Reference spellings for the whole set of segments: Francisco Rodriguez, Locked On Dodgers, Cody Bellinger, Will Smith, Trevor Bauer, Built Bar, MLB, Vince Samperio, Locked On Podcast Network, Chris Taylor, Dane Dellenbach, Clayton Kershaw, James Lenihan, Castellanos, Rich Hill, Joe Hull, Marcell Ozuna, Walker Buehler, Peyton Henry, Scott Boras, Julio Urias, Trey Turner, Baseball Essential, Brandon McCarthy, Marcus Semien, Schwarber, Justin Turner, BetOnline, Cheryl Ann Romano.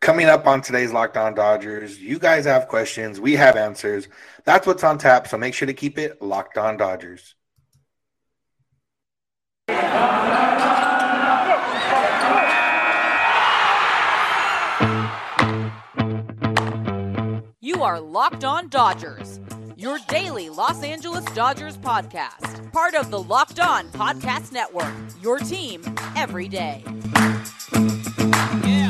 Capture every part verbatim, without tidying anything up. Coming up on today's Locked On Dodgers, you guys have questions, we have answers. That's what's on tap, so make sure to keep it Locked On Dodgers. You are Locked On Dodgers, your daily Los Angeles Dodgers podcast. Part of the Locked On Podcast Network, your team every day. Yeah.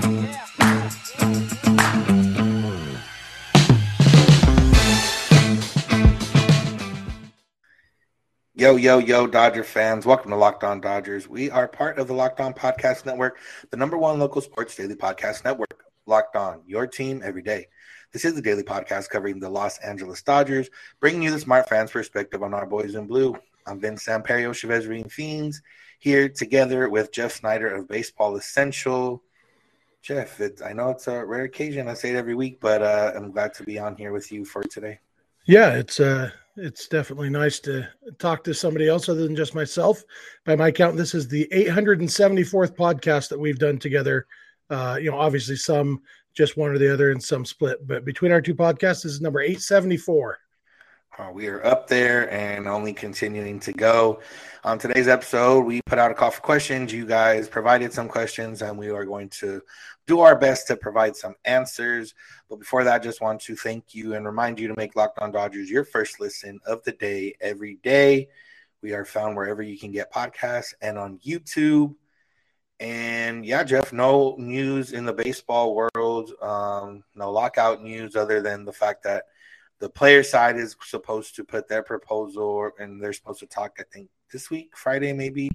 Yo, yo, yo, Dodger fans. Welcome to Locked On Dodgers. We are part of the Locked On Podcast Network, the number one local sports daily podcast network. Locked On, your team every day. This is the daily podcast covering the Los Angeles Dodgers, bringing you the smart fans' perspective on our boys in blue. I'm Vince Samperio, Chavez Ravine Fiends, here together with Jeff Snyder of Baseball Essential. Jeff, it, I know it's a rare occasion. I say it every week, but uh, I'm glad to be on here with you for today. Yeah, it's uh it's definitely nice to talk to somebody else other than just myself. By my count, this is the eight hundred seventy-fourth podcast that we've done together. Uh, you know, obviously some just one or the other and some split, but between our two podcasts, this is number eight seventy-four. Uh, we are up there and only continuing to go. On today's episode, we put out a call for questions. You guys provided some questions, and we are going to do our best to provide some answers. But before that, I just want to thank you and remind you to make Locked On Dodgers your first listen of the day every day. We are found wherever you can get podcasts and on YouTube. And, yeah, Jeff, no news in the baseball world, um, no lockout news other than the fact that the player side is supposed to put their proposal, and they're supposed to talk, I think, this week, Friday maybe.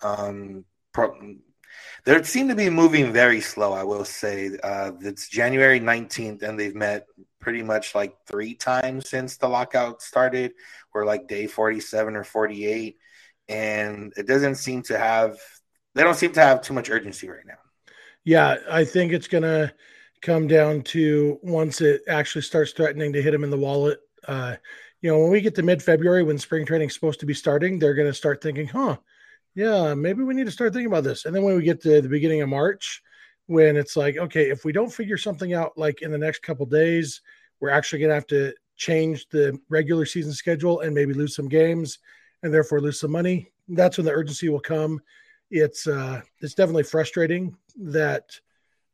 Um, pro- they seem to be moving very slow, I will say. Uh, it's January nineteenth, and they've met pretty much like three times since the lockout started. We're like day forty-seven or forty-eight, and it doesn't seem to have – they don't seem to have too much urgency right now. Yeah, I think it's going to – come down to once it actually starts threatening to hit them in the wallet. Uh, you know, when we get to mid-February, when spring training is supposed to be starting, they're going to start thinking, huh, yeah, maybe we need to start thinking about this. And then when we get to the beginning of March, when it's like, okay, if we don't figure something out, like in the next couple of days, we're actually going to have to change the regular season schedule and maybe lose some games and therefore lose some money. That's when the urgency will come. It's, uh, it's definitely frustrating that,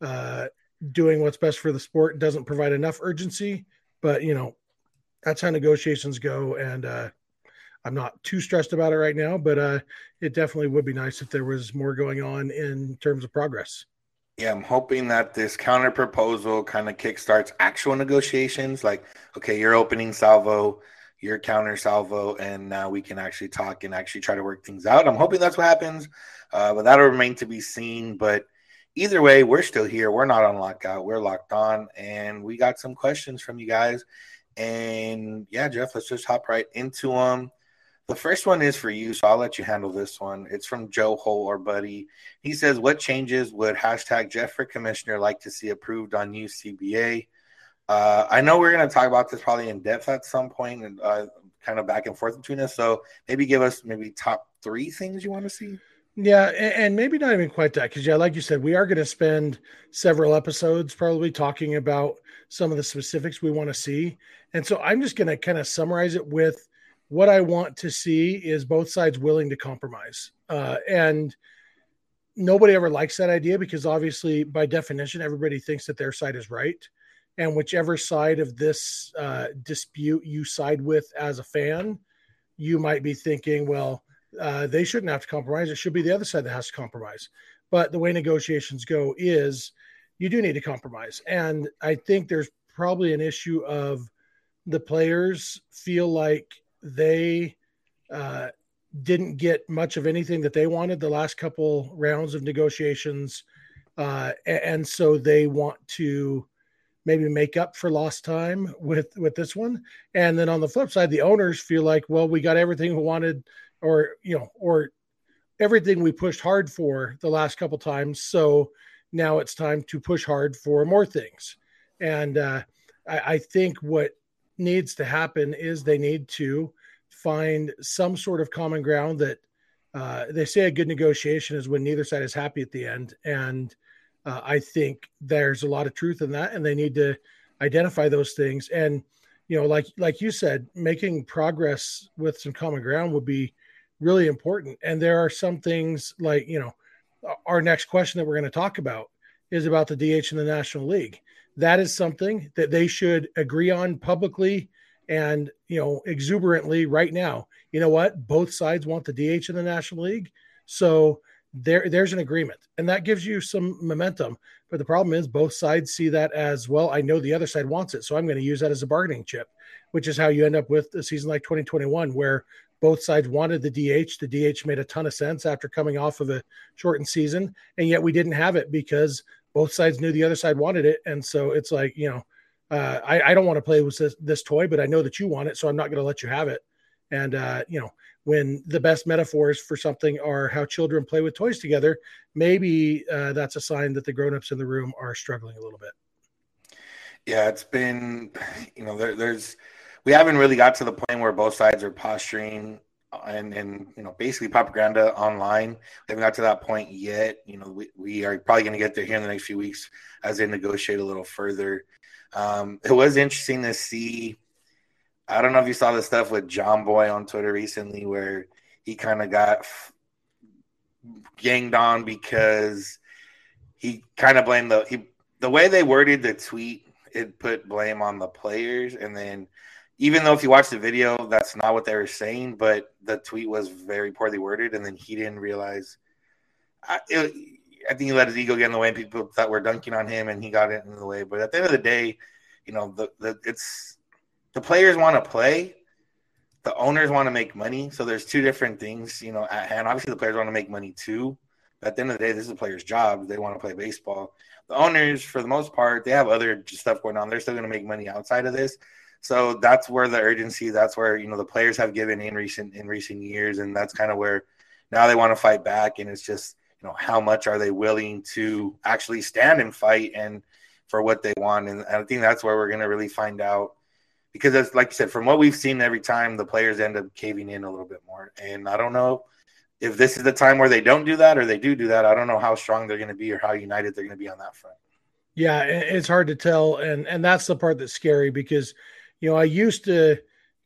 uh, doing what's best for the sport doesn't provide enough urgency, but you know, that's how negotiations go. And, uh, I'm not too stressed about it right now, but, uh, it definitely would be nice if there was more going on in terms of progress. Yeah. I'm hoping that this counter proposal kind of kickstarts actual negotiations. Like, okay, you're opening salvo, your counter salvo, and now we can actually talk and actually try to work things out. I'm hoping that's what happens, uh, but that'll remain to be seen. But either way, we're still here. We're not on lockout. We're locked on, and we got some questions from you guys. And, yeah, Jeff, let's just hop right into them. The first one is for you, so I'll let you handle this one. It's from Joe Hull, our buddy. He says, what changes would hashtag Jeff for Commissioner like to see approved on U C B A? Uh, I know we're going to talk about this probably in depth at some point and uh, kind of back and forth between us, so maybe give us maybe top three things you want to see. Yeah, and maybe not even quite that, because, yeah, like you said, we are going to spend several episodes probably talking about some of the specifics we want to see. And so I'm just going to kind of summarize it with what I want to see is both sides willing to compromise. Uh, and nobody ever likes that idea because obviously, by definition, everybody thinks that their side is right. And whichever side of this uh, dispute you side with as a fan, you might be thinking, well, Uh, they shouldn't have to compromise. It should be the other side that has to compromise. But the way negotiations go is you do need to compromise. And I think there's probably an issue of the players feel like they uh, didn't get much of anything that they wanted the last couple rounds of negotiations. Uh, and so they want to maybe make up for lost time with, with this one. And then on the flip side, the owners feel like, well, we got everything we wanted, or, you know, or everything we pushed hard for the last couple times. So now it's time to push hard for more things. And uh, I, I think what needs to happen is they need to find some sort of common ground that uh, they say a good negotiation is when neither side is happy at the end. And Uh, I think there's a lot of truth in that, and they need to identify those things. And, you know, like, like you said, making progress with some common ground would be really important. And there are some things like, you know, our next question that we're going to talk about is about the D H in the National League. That is something that they should agree on publicly and, you know, exuberantly right now. You know what? Both sides want the D H in the National League. So there, there's an agreement, and that gives you some momentum. But the problem is both sides see that as, well, I know the other side wants it, so I'm going to use that as a bargaining chip, which is how you end up with a season like twenty twenty-one, where both sides wanted the D H. The D H made a ton of sense after coming off of a shortened season, and yet we didn't have it because both sides knew the other side wanted it. And so it's like, you know, uh, I, I don't want to play with this, this toy, but I know that you want it, so I'm not going to let you have it. And, uh, you know, when the best metaphors for something are how children play with toys together, maybe uh, that's a sign that the grownups in the room are struggling a little bit. Yeah, it's been, you know, there, there's, we haven't really got to the point where both sides are posturing and, and, you know, basically propaganda online. We haven't got to that point yet. You know, we, we are probably going to get there here in the next few weeks as they negotiate a little further. Um, it was interesting to see. I don't know if you saw the stuff with John Boy on Twitter recently where he kind of got f- ganged on because he kind of blamed the he, – the way they worded the tweet, it put blame on the players. And then even though if you watch the video, that's not what they were saying, but the tweet was very poorly worded, and then he didn't realize I, – I think he let his ego get in the way, and people that were dunking on him, and he got it in the way. But at the end of the day, you know, the, the it's – the players want to play. The owners want to make money. So there's two different things, you know, at hand. Obviously, the players want to make money too. But at the end of the day, this is a player's job. They want to play baseball. The owners, for the most part, they have other stuff going on. They're still going to make money outside of this. So that's where the urgency, that's where, you know, the players have given in recent in recent years. And that's kind of where now they want to fight back. And it's just, you know, how much are they willing to actually stand and fight and for what they want? And I think that's where we're going to really find out. Because, that's, like you said, from what we've seen every time, the players end up caving in a little bit more. And I don't know if this is the time where they don't do that or they do do that. I don't know how strong they're going to be or how united they're going to be on that front. Yeah, it's hard to tell. And and that's the part that's scary because, you know, I used to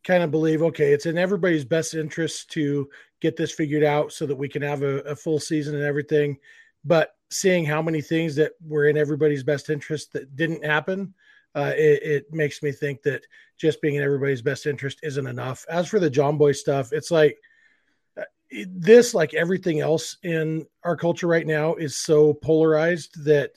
kind of believe, okay, it's in everybody's best interest to get this figured out so that we can have a, a full season and everything. But seeing how many things that were in everybody's best interest that didn't happen, Uh, it, it makes me think that just being in everybody's best interest isn't enough. As for the John Boy stuff, it's like this, like everything else in our culture right now, is so polarized that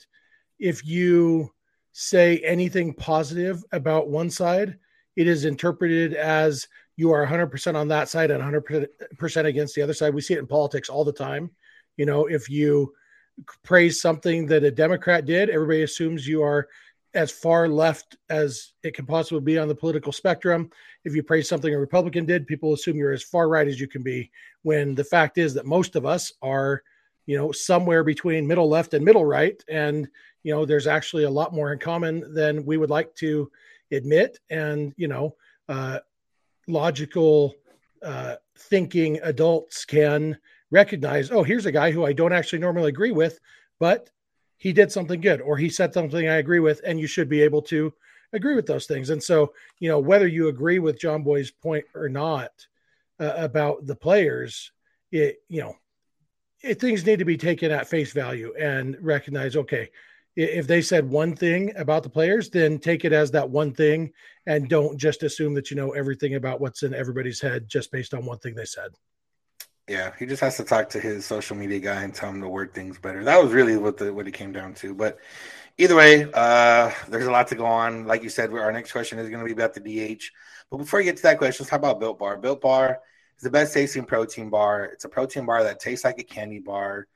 if you say anything positive about one side, it is interpreted as you are one hundred percent on that side and one hundred percent against the other side. We see it in politics all the time. You know, if you praise something that a Democrat did, everybody assumes you are as far left as it can possibly be on the political spectrum. If you praise something a Republican did, people assume you're as far right as you can be, when the fact is that most of us are, you know, somewhere between middle left and middle right. And, you know, there's actually a lot more in common than we would like to admit. And, you know, uh, logical uh, thinking adults can recognize, oh, here's a guy who I don't actually normally agree with, but he did something good, or he said something I agree with, and you should be able to agree with those things. And so, you know, whether you agree with John Boy's point or not uh, about the players, it, you know, it, things need to be taken at face value and recognize, okay, if they said one thing about the players, then take it as that one thing and don't just assume that you know everything about what's in everybody's head just based on one thing they said. Yeah, he just has to talk to his social media guy and tell him to word things better. That was really what the what it came down to. But either way, uh, there's a lot to go on. Like you said, our next question is going to be about the D H. But before we get to that question, let's talk about Built Bar. Built Bar is the best tasting protein bar. It's a protein bar that tastes like a candy bar,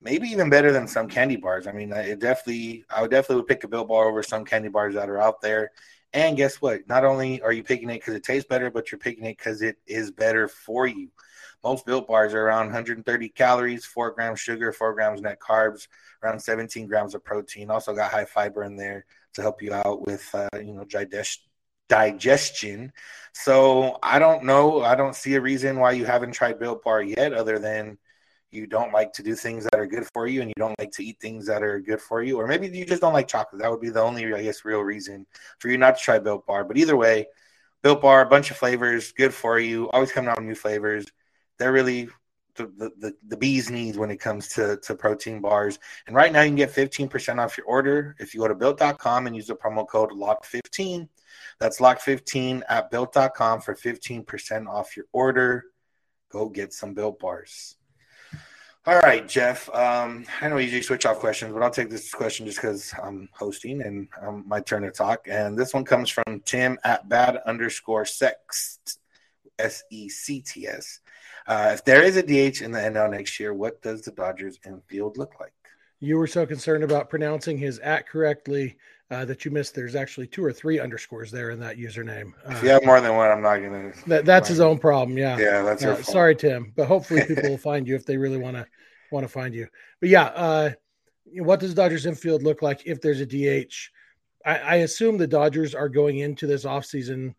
maybe even better than some candy bars. I mean, it definitely, I would definitely would pick a Built Bar over some candy bars that are out there. And guess what? Not only are you picking it because it tastes better, but you're picking it because it is better for you. Most Built Bars are around one hundred thirty calories, four grams sugar, four grams net carbs, around seventeen grams of protein. Also got high fiber in there to help you out with, uh, you know, digest- digestion. So I don't know. I don't see a reason why you haven't tried Built Bar yet, other than, you don't like to do things that are good for you, and you don't like to eat things that are good for you, or maybe you just don't like chocolate. That would be the only, I guess, real reason for you not to try Built Bar. But either way, Built Bar, a bunch of flavors, good for you, always coming out with new flavors. They're really the, the, the bee's knees when it comes to, to protein bars. And right now you can get fifteen percent off your order if you go to built dot com and use the promo code lock fifteen. That's lock fifteen at built dot com for fifteen percent off your order. Go get some Built Bars. All right, Jeff. Um, I know we usually switch off questions, but I'll take this question just because I'm hosting and um, my turn to talk. And this one comes from Tim at bad underscore sext, S E C T S. Uh, if there is a D H in the N L next year, what does the Dodgers infield look like? You were so concerned about pronouncing his at correctly uh, that you missed. There's actually two or three underscores there in that username. Uh, if you have more than one, I'm not going to. That, that's his own problem. Yeah. Yeah. That's uh, sorry, Tim, but hopefully people will find you if they really want to want to find you. But yeah, uh, what does Dodgers infield look like if there's a D H? I, I assume the Dodgers are going into this offseason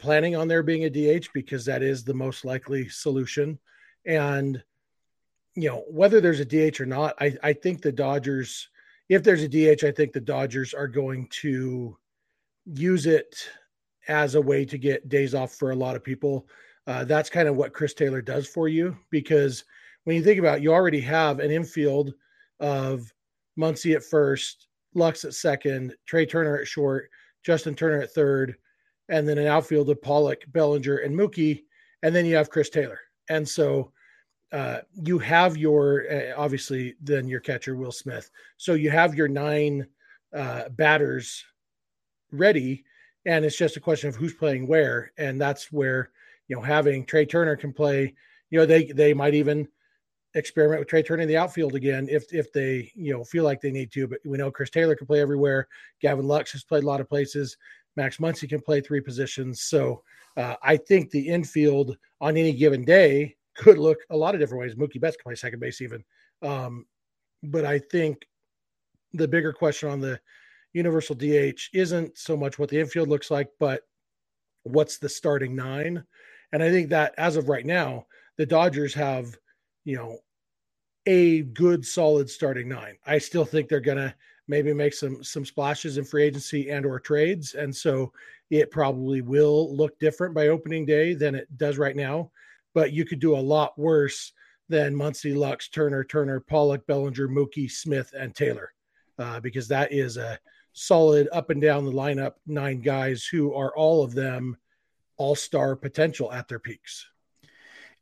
planning on there being a D H because that is the most likely solution. And you know, whether there's a D H or not, I, I think the Dodgers, if there's a D H, I think the Dodgers are going to use it as a way to get days off for a lot of people. Uh, that's kind of what Chris Taylor does for you, because when you think about it, you already have an infield of Muncy at first, Lux at second, Trey Turner at short, Justin Turner at third, and then an outfield of Pollock, Bellinger, and Mookie, and then you have Chris Taylor. And so Uh, you have your, uh, obviously, then your catcher, Will Smith. So you have your nine uh, batters ready, and it's just a question of who's playing where. And that's where, you know, having Trey Turner can play, you know, they they might even experiment with Trey Turner in the outfield again if if they, you know, feel like they need to. But we know Chris Taylor can play everywhere. Gavin Lux has played a lot of places. Max Muncy can play three positions. So uh, I think the infield on any given day could look a lot of different ways. Mookie Betts can play second base even. Um, but I think the bigger question on the universal D H isn't so much what the infield looks like, but what's the starting nine. And I think that as of right now, the Dodgers have, you know, a good solid starting nine. I still think they're going to maybe make some, some splashes in free agency and or trades. And so it probably will look different by opening day than it does right now. But you could do a lot worse than Muncy, Lux, Turner, Turner, Pollock, Bellinger, Mookie, Smith, and Taylor, uh, because that is a solid up and down the lineup, nine guys who are all of them all-star potential at their peaks.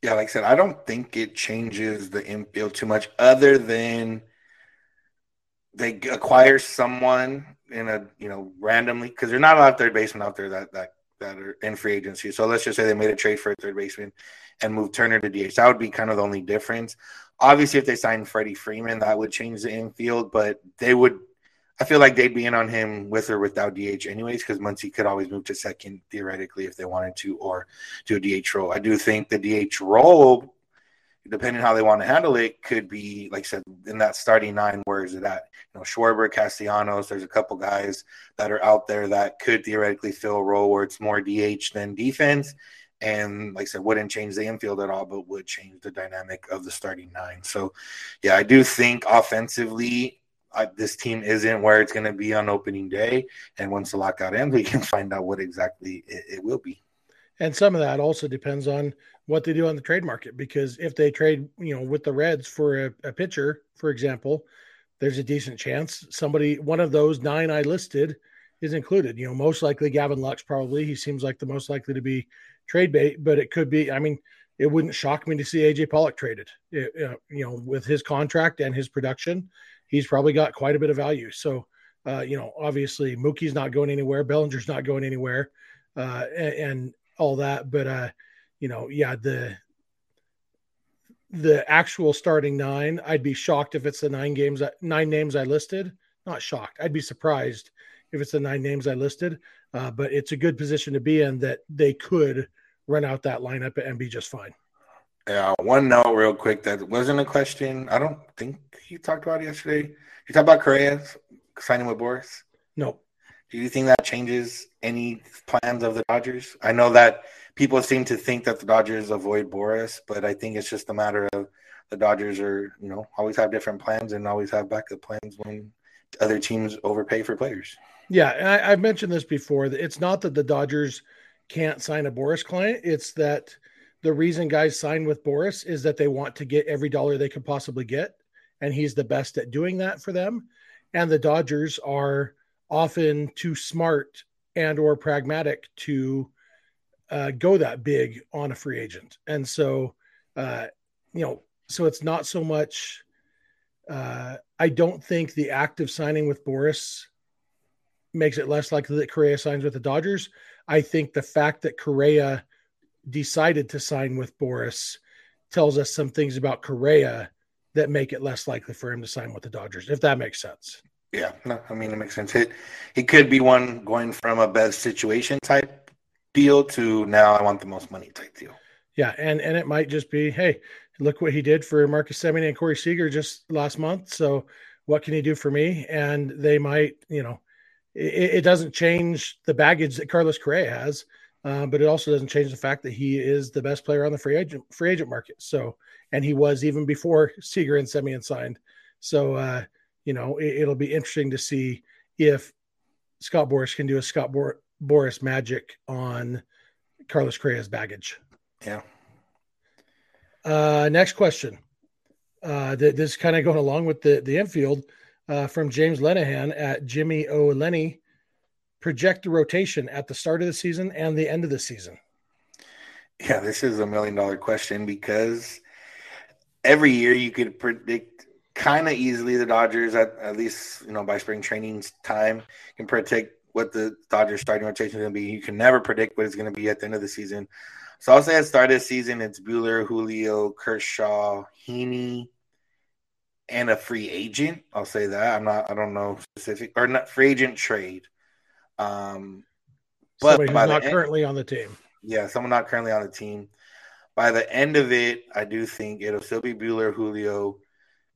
Yeah, like I said, I don't think it changes the infield too much other than they acquire someone in a, you know, randomly, because they're not a lot of third basemen out there that that. that are in free agency. So let's just say they made a trade for a third baseman and moved Turner to D H. That would be kind of the only difference. Obviously, if they signed Freddie Freeman, that would change the infield, but they would, I feel like they'd be in on him with or without D H anyways, because Muncy could always move to second theoretically if they wanted to, or do a D H role. I do think the D H role, depending on how they want to handle it, could be, like I said, in that starting nine, where is it at? You know, Schwarber, Castellanos, there's a couple guys that are out there that could theoretically fill a role where it's more D H than defense. And like I said, wouldn't change the infield at all, but would change the dynamic of the starting nine. So, yeah, I do think offensively I, this team isn't where it's going to be on opening day. And once the lockout ends, we can find out what exactly it, it will be. And some of that also depends on what they do on the trade market, because if they trade, you know, with the Reds for a, a pitcher, for example, there's a decent chance somebody, one of those nine I listed is included, you know, most likely Gavin Lux, probably. He seems like the most likely to be trade bait, but it could be, I mean, it wouldn't shock me to see A J Pollock traded, it, uh, you know, with his contract and his production, he's probably got quite a bit of value. So, uh, you know, obviously Mookie's not going anywhere. Bellinger's not going anywhere. Uh, and, and all that, but uh you know yeah the the actual starting nine, I'd be shocked if it's the nine games nine names I listed. Not shocked, I'd be surprised if it's the nine names I listed, uh but it's a good position to be in that they could run out that lineup and be just fine. Yeah, one note real quick that wasn't a question, I don't think you talked about it yesterday. You talked about Correa signing with Boras. No. Do you think that changes any plans of the Dodgers? I know that people seem to think that the Dodgers avoid Boras, but I think it's just a matter of the Dodgers are, you know, always have different plans and always have backup plans when other teams overpay for players. Yeah, and I, I've mentioned this before. It's not that the Dodgers can't sign a Boras client. It's that the reason guys sign with Boras is that they want to get every dollar they could possibly get, and he's the best at doing that for them. And the Dodgers are often too smart and or pragmatic to uh, go that big on a free agent. And so, uh, you know, so it's not so much, uh, I don't think the act of signing with Boras makes it less likely that Correa signs with the Dodgers. I think the fact that Correa decided to sign with Boras tells us some things about Correa that make it less likely for him to sign with the Dodgers, if that makes sense. Yeah, no, I mean, it makes sense. It, he could be one going from a best situation type deal to now I want the most money type deal. Yeah, and, and it might just be, hey, look what he did for Marcus Semien and Corey Seager just last month, so what can he do for me? And they might, you know, it, it doesn't change the baggage that Carlos Correa has, uh, but it also doesn't change the fact that he is the best player on the free agent free agent market. So, and he was even before Seager and Semien signed. So, uh, you know, it, it'll be interesting to see if Scott Boras can do a Scott Bor- Boras magic on Carlos Correa's baggage. Yeah. Uh, next question. Uh, th- this kind of going along with the, the infield uh, from James Lenihan at Jimmy O. Lenny. Project the rotation at the start of the season and the end of the season. Yeah, this is a million dollar question because every year you could predict kind of easily the Dodgers at, at least, you know, by spring training time can predict what the Dodgers starting rotation is going to be. You can never predict what it's going to be at the end of the season. So I'll say at the start of the season, it's Buehler, Julio, Kershaw, Heaney, and a free agent. I'll say that. I'm not, I don't know specific or not free agent trade. Um, but somebody who's not currently on the team. Yeah. Someone not currently on the team. By the end of it, I do think it'll still be Buehler, Julio,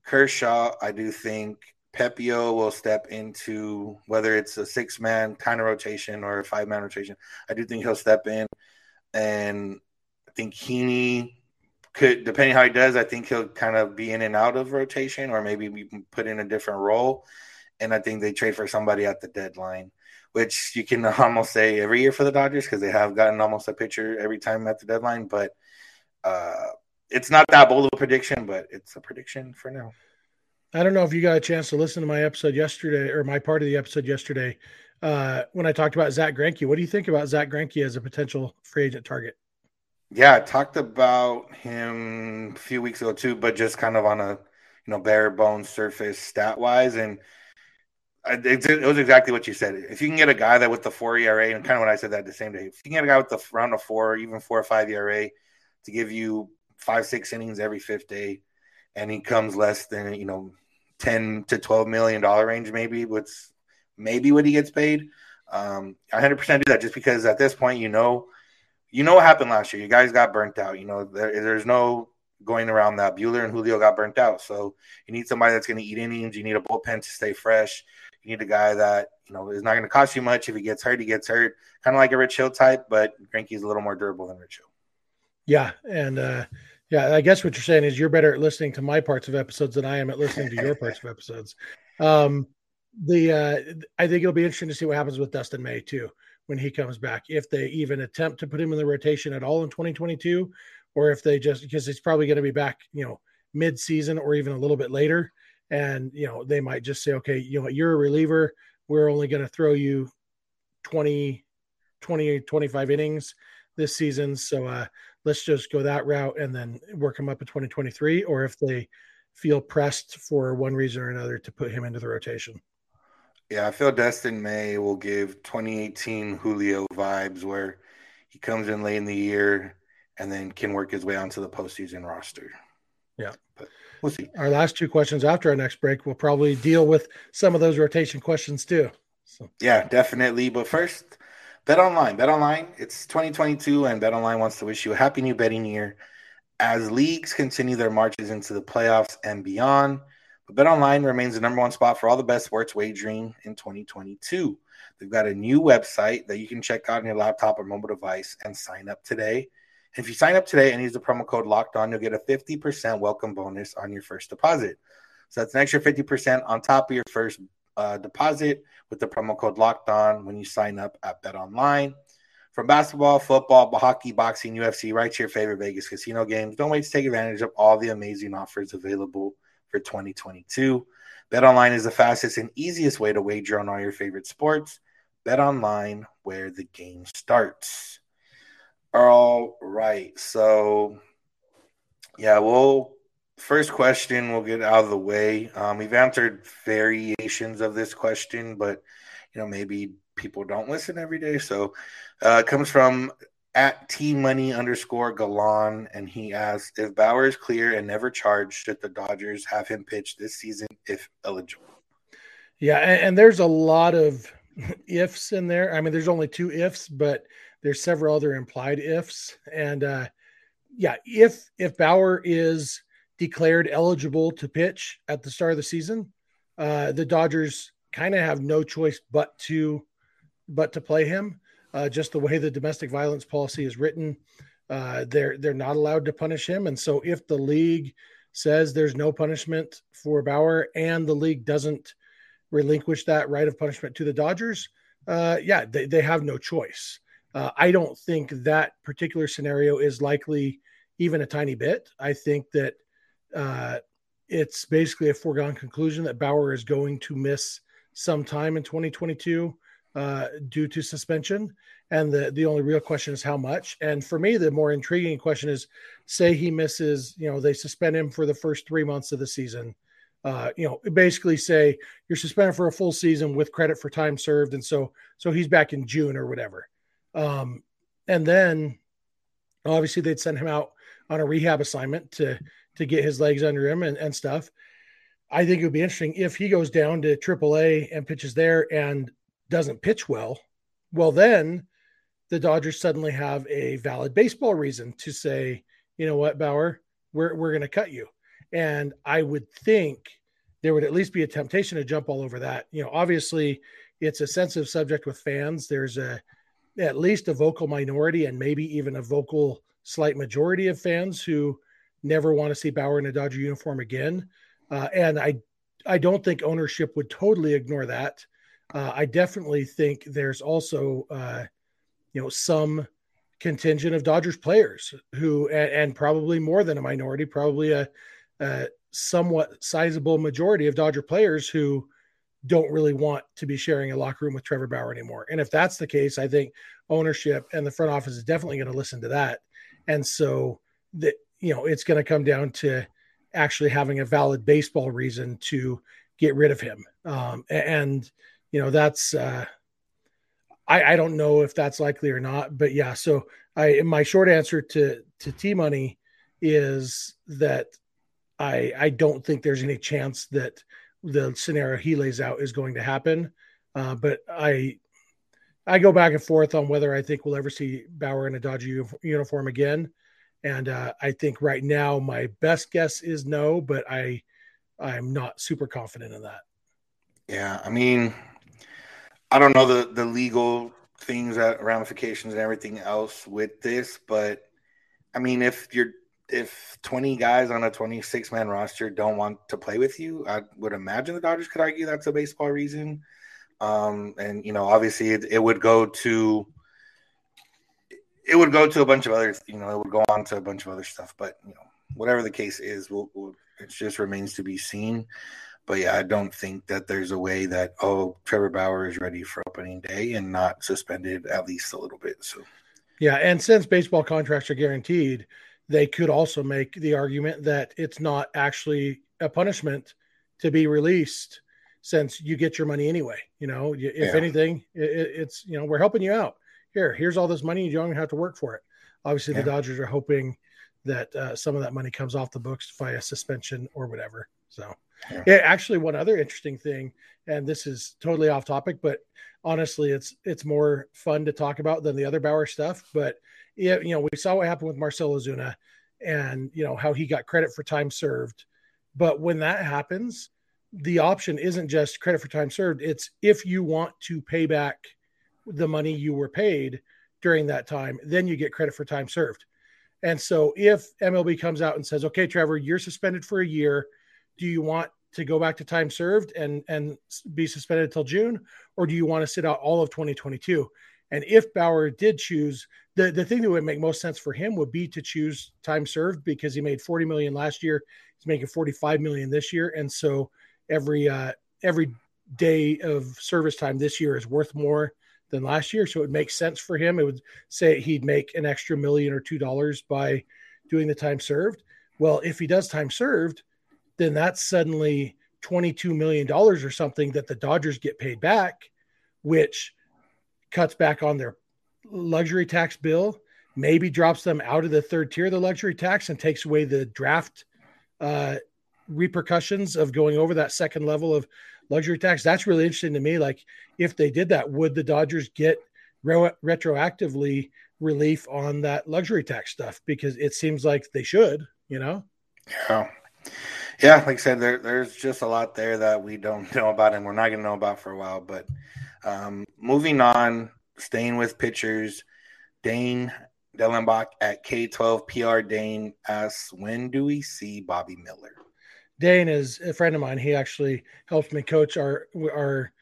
Kershaw. I do think Pepio will step into, whether it's a six-man kind of rotation or a five-man rotation, I do think he'll step in. And I think Heaney could, depending how he does, I think he'll kind of be in and out of rotation or maybe be put in a different role. And I think they trade for somebody at the deadline, which you can almost say every year for the Dodgers because they have gotten almost a pitcher every time at the deadline. But Uh, it's not that bold of a prediction, but it's a prediction for now. I don't know if you got a chance to listen to my episode yesterday or my part of the episode yesterday uh, when I talked about Zack Greinke. What do you think about Zack Greinke as a potential free agent target? Yeah, I talked about him a few weeks ago too, but just kind of on a, you know, bare bones surface stat wise. And it was exactly what you said. If you can get a guy that with the four E R A, and kind of when I said that the same day, if you can get a guy with the round of four, even four or five E R A, to give you five, six innings every fifth day, and he comes less than, you know, ten to twelve million dollars range, maybe what's maybe what he gets paid. Um, one hundred percent do that just because at this point, you know, you know what happened last year. You guys got burnt out. You know, there, there's no going around that. Buehler and Julio got burnt out. So you need somebody that's going to eat innings. You need a bullpen to stay fresh. You need a guy that, you know, is not going to cost you much. If he gets hurt, he gets hurt. Kind of like a Rich Hill type, but Greinke's a little more durable than Rich Hill. Yeah. And uh, yeah, I guess what you're saying is you're better at listening to my parts of episodes than I am at listening to your parts of episodes. Um, the uh, I think it'll be interesting to see what happens with Dustin May too, when he comes back, if they even attempt to put him in the rotation at all in twenty twenty-two, or if they just, because he's probably going to be back, you know, mid season or even a little bit later. And, you know, they might just say, okay, you know, you're a reliever. We're only going to throw you twenty, twenty, twenty-five innings this season. So, uh, let's just go that route and then work him up in twenty twenty-three, or if they feel pressed for one reason or another to put him into the rotation. Yeah, I feel Dustin May will give twenty eighteen Julio vibes where he comes in late in the year and then can work his way onto the postseason roster. Yeah. But we'll see. Our last two questions after our next break will probably deal with some of those rotation questions too. So. Yeah, definitely. But first, BetOnline, BetOnline, it's twenty twenty-two, and BetOnline wants to wish you a happy new betting year as leagues continue their marches into the playoffs and beyond. But BetOnline remains the number one spot for all the best sports wagering in twenty twenty-two. They've got a new website that you can check out on your laptop or mobile device and sign up today. If you sign up today and use the promo code Locked On, you'll get a fifty percent welcome bonus on your first deposit. So that's an extra fifty percent on top of your first uh, deposit with the promo code Locked On when you sign up at BetOnline. From basketball, football, hockey, boxing, U F C, right to your favorite Vegas casino games, don't wait to take advantage of all the amazing offers available for twenty twenty-two. BetOnline is the fastest and easiest way to wager on all your favorite sports. BetOnline, where the game starts. All right, so yeah, we'll first question we'll get out of the way. Um, we've answered variations of this question, but you know maybe people don't listen every day. So uh, it comes from at tmoney underscore Galan, and he asks, if Bauer is clear and never charged, should the Dodgers have him pitch this season if eligible? Yeah, and, and there's a lot of ifs in there. I mean, there's only two ifs, but there's several other implied ifs. And uh, yeah, if if Bauer is declared eligible to pitch at the start of the season, uh, the Dodgers kind of have no choice but to but to play him. Uh, just the way the domestic violence policy is written, uh, they're they're not allowed to punish him. And so, if the league says there's no punishment for Bauer and the league doesn't relinquish that right of punishment to the Dodgers, uh, yeah, they, they have no choice. Uh, I don't think that particular scenario is likely even a tiny bit. I think that uh, it's basically a foregone conclusion that Bauer is going to miss some time in twenty twenty-two uh, due to suspension. And the, the only real question is how much. And for me, the more intriguing question is, say he misses, you know, they suspend him for the first three months of the season. Uh, you know, basically say you're suspended for a full season with credit for time served. And so, so he's back in June or whatever. Um, and then obviously they'd send him out on a rehab assignment to, to get his legs under him and, and stuff. I think it would be interesting if he goes down to triple A and pitches there and doesn't pitch well, well, then the Dodgers suddenly have a valid baseball reason to say, you know what, Bauer, we're, we're going to cut you. And I would think there would at least be a temptation to jump all over that. You know, obviously it's a sensitive subject with fans. There's a, at least a vocal minority and maybe even a vocal slight majority of fans who never want to see Bauer in a Dodger uniform again. Uh, and I, I don't think ownership would totally ignore that. Uh, I definitely think there's also, uh, you know, some contingent of Dodgers players who, and, and probably more than a minority, probably a, a somewhat sizable majority of Dodger players who don't really want to be sharing a locker room with Trevor Bauer anymore. And if that's the case, I think ownership and the front office is definitely going to listen to that. And so that, you know, it's going to come down to actually having a valid baseball reason to get rid of him. Um, and, you know, that's, uh, I, I don't know if that's likely or not, but yeah. So I, my short answer to, to T Money is that I, I don't think there's any chance that the scenario he lays out is going to happen. Uh, but I, I go back and forth on whether I think we'll ever see Bauer in a Dodger u- uniform again. And uh, I think right now my best guess is no, but I, I'm not super confident in that. Yeah. I mean, I don't know the, the legal things, that ramifications and everything else with this, but I mean, if you're, if twenty guys on a twenty-six man roster don't want to play with you, I would imagine the Dodgers could argue that's a baseball reason. Um, and, you know, obviously it, it would go to, it would go to a bunch of other, you know, it would go on to a bunch of other stuff, but you know, whatever the case is, we'll, we'll, it just remains to be seen. But yeah, I don't think that there's a way that, oh, Trevor Bauer is ready for opening day and not suspended at least a little bit. So, yeah. And since baseball contracts are guaranteed, they could also make the argument that it's not actually a punishment to be released since you get your money anyway. You know, if yeah. anything, it, it's, you know, we're helping you out here. Here's all this money. You don't even have to work for it. Obviously yeah. the Dodgers are hoping that uh, some of that money comes off the books via suspension or whatever. So yeah. Yeah, actually one other interesting thing, and this is totally off topic, but honestly, it's, it's more fun to talk about than the other Bauer stuff, but yeah, you know, we saw what happened with Marcell Ozuna and, you know, how he got credit for time served. But when that happens, the option isn't just credit for time served. It's if you want to pay back the money you were paid during that time, then you get credit for time served. And so if M L B comes out and says, okay, Trevor, you're suspended for a year. Do you want to go back to time served and, and be suspended until June? Or do you want to sit out all of twenty twenty-two? And if Bauer did choose, the, the thing that would make most sense for him would be to choose time served, because he made forty million dollars last year. He's making forty-five million dollars this year. And so every, uh, every day of service time this year is worth more than last year. So it makes sense for him. It would say he'd make an extra million or two dollars by doing the time served. Well, if he does time served, then that's suddenly twenty-two million dollars or something that the Dodgers get paid back, which cuts back on their luxury tax bill, maybe drops them out of the third tier of the luxury tax and takes away the draft uh, repercussions of going over that second level of luxury tax. That's really interesting to me. Like, if they did that, would the Dodgers get re- retroactively relief on that luxury tax stuff? Because it seems like they should, you know? Yeah. Yeah, like I said, there, there's just a lot there that we don't know about and we're not going to know about for a while. But um, moving on, staying with pitchers, Dane Dellenbach at K twelve P R Dane asks, when do we see Bobby Miller? Dane is a friend of mine. He actually helped me coach our our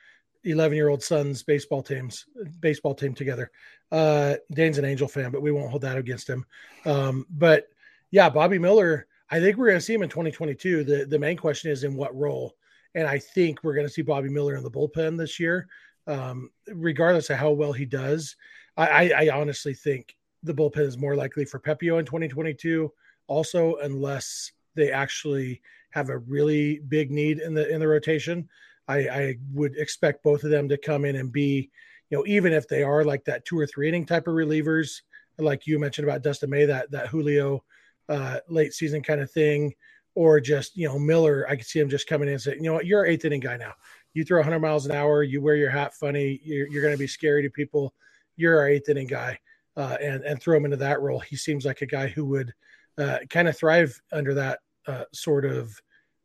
eleven-year-old son's baseball teams, baseball team together. Uh, Dane's an Angel fan, but we won't hold that against him. Um, but, yeah, Bobby Miller – I think we're going to see him in twenty twenty-two. The, the main question is in what role. And I think we're going to see Bobby Miller in the bullpen this year, um, regardless of how well he does. I, I, I honestly think the bullpen is more likely for Pepio in twenty twenty-two also, unless they actually have a really big need in the in the rotation. I, I would expect both of them to come in and be, you know, even if they are like that two or three inning type of relievers, like you mentioned about Dustin May, that that Julio uh late season kind of thing, or just, you know, Miller, I could see him just coming in and saying, you know what, you're an eighth inning guy now. You throw one hundred miles an hour, you wear your hat funny, you're, you're going to be scary to people. You're our eighth inning guy, uh, and, and throw him into that role. He seems like a guy who would uh, kind of thrive under that uh, sort of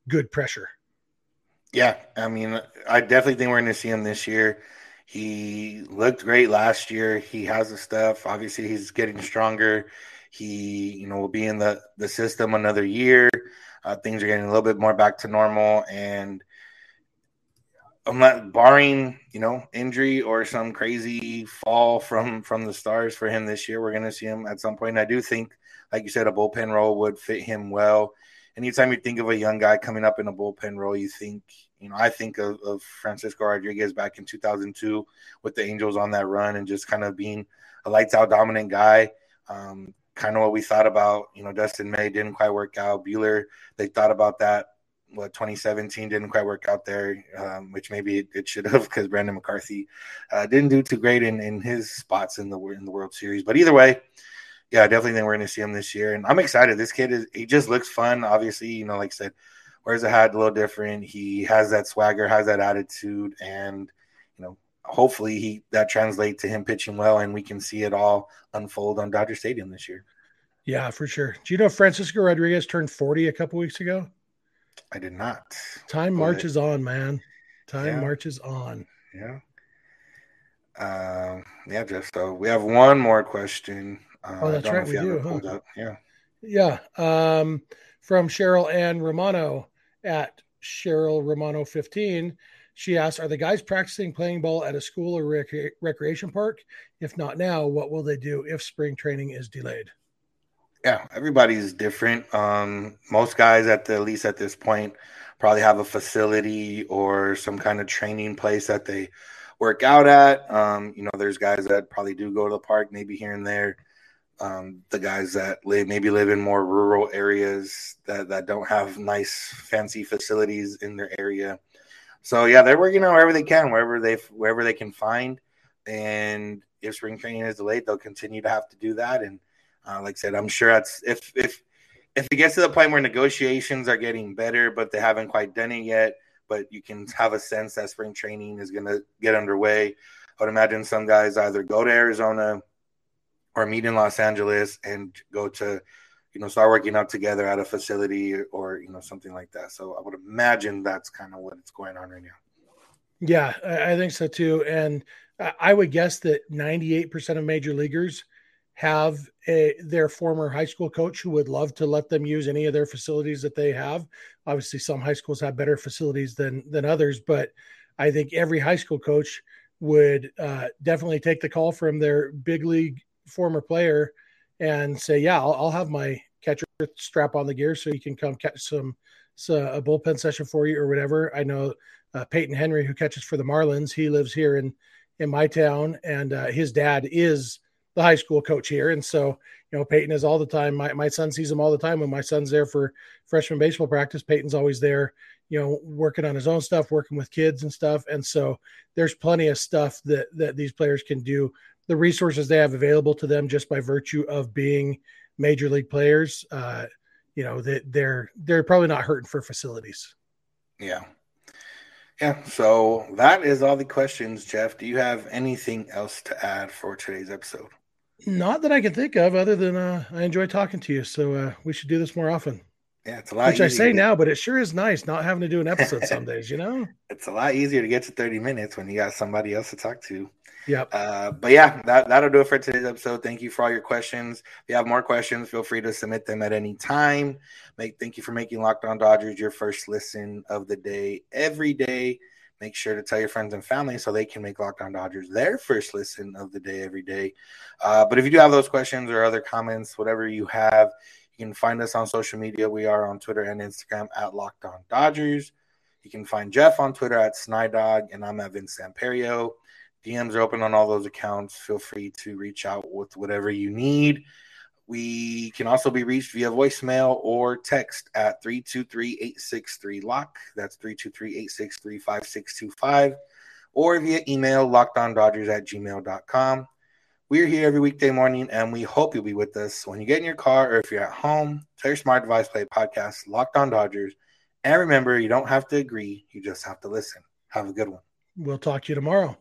good pressure. Yeah, I mean, I definitely think we're going to see him this year. He looked great last year. He has the stuff. Obviously, he's getting stronger. He, you know, will be in the, the system another year. Uh, things are getting a little bit more back to normal. And I'm not barring, you know, injury or some crazy fall from, from the stars for him this year. We're going to see him at some point. I do think, like you said, a bullpen role would fit him well. Anytime you think of a young guy coming up in a bullpen role, you think, you know, I think of, of Francisco Rodriguez back in two thousand two with the Angels on that run and just kind of being a lights out dominant guy. Um, kind of what we thought about, you know, Dustin May didn't quite work out. Buehler, they thought about that, what, twenty seventeen didn't quite work out there, um, which maybe it, it should have, because Brandon McCarthy uh, didn't do too great in, in his spots in the in the World Series. But either way, yeah, I definitely think we're going to see him this year. And I'm excited. This kid, is he just looks fun, obviously. You know, like I said, wears a hat a little different. He has that swagger, has that attitude, and, you know, hopefully he that translates to him pitching well, and we can see it all unfold on Dodger Stadium this year. Yeah, for sure. Do you know Francisco Rodriguez turned forty a couple weeks ago? I did not. Time but... marches on, man. Time yeah. marches on. Yeah. Um, yeah, Jeff. So we have one more question. Uh, oh, that's right. We do, huh? Yeah. Yeah. Um, from Cheryl Ann Romano at Cheryl Romano fifteen. She asks, are the guys practicing playing ball at a school or rec- recreation park? If not now, what will they do if spring training is delayed? Yeah, everybody's different. Um, most guys, at the, at least at this point, probably have a facility or some kind of training place that they work out at. Um, you know, there's guys that probably do go to the park maybe here and there. Um, the guys that live, maybe live in more rural areas that, that don't have nice, fancy facilities in their area. So, yeah, they're working on wherever they can, wherever they wherever they can find. And if spring training is delayed, they'll continue to have to do that. And uh, like I said, I'm sure that's if if if it gets to the point where negotiations are getting better, but they haven't quite done it yet, but you can have a sense that spring training is going to get underway. I would imagine some guys either go to Arizona or meet in Los Angeles and go to, you know, start working out together at a facility or, you know, something like that. So I would imagine that's kind of what's going on right now. Yeah, I think so too. And I would guess that ninety-eight percent of major leaguers have a, their former high school coach who would love to let them use any of their facilities that they have. Obviously, some high schools have better facilities than than others, but I think every high school coach would uh, definitely take the call from their big league former player and say, yeah, I'll, I'll have my catcher strap on the gear so you can come catch some, some a bullpen session for you or whatever. I know uh, Peyton Henry, who catches for the Marlins, he lives here in, in my town, and uh, his dad is the high school coach here. And so, you know, Peyton is all the time. My, my son sees him all the time. When my son's there for freshman baseball practice, Peyton's always there, you know, working on his own stuff, working with kids and stuff. And so there's plenty of stuff that, that these players can do, the resources they have available to them just by virtue of being major league players. Uh, you know, they, they're, they're probably not hurting for facilities. Yeah. Yeah, so that is all the questions, Jeff. Do you have anything else to add for today's episode? Not that I can think of, other than uh, I enjoy talking to you, so uh, we should do this more often. Yeah, it's a lot Which easier. Which I say now, but it sure is nice not having to do an episode some days, you know? It's a lot easier to get to thirty minutes when you got somebody else to talk to. Yep. Uh, but yeah, that, that'll do it for today's episode. Thank you for all your questions. If you have more questions, feel free to submit them at any time. Make, thank you for making Locked On Dodgers your first listen of the day every day. Make sure to tell your friends and family so they can make Locked On Dodgers their first listen of the day every day. Uh, but if you do have those questions or other comments, whatever you have, you can find us on social media. We are on Twitter and Instagram at Locked On Dodgers. You can find Jeff on Twitter at Snydog, and I'm at Vince Samperio. D Ms are open on all those accounts. Feel free to reach out with whatever you need. We can also be reached via voicemail or text at three two three, eight six three, L O C K. That's three two three, eight six three, five six two five. Or via email, lockedondodgers at gmail dot com. We're here every weekday morning, and we hope you'll be with us when you get in your car or if you're at home. Tell your smart device, play podcast, Locked On Dodgers. And remember, you don't have to agree. You just have to listen. Have a good one. We'll talk to you tomorrow.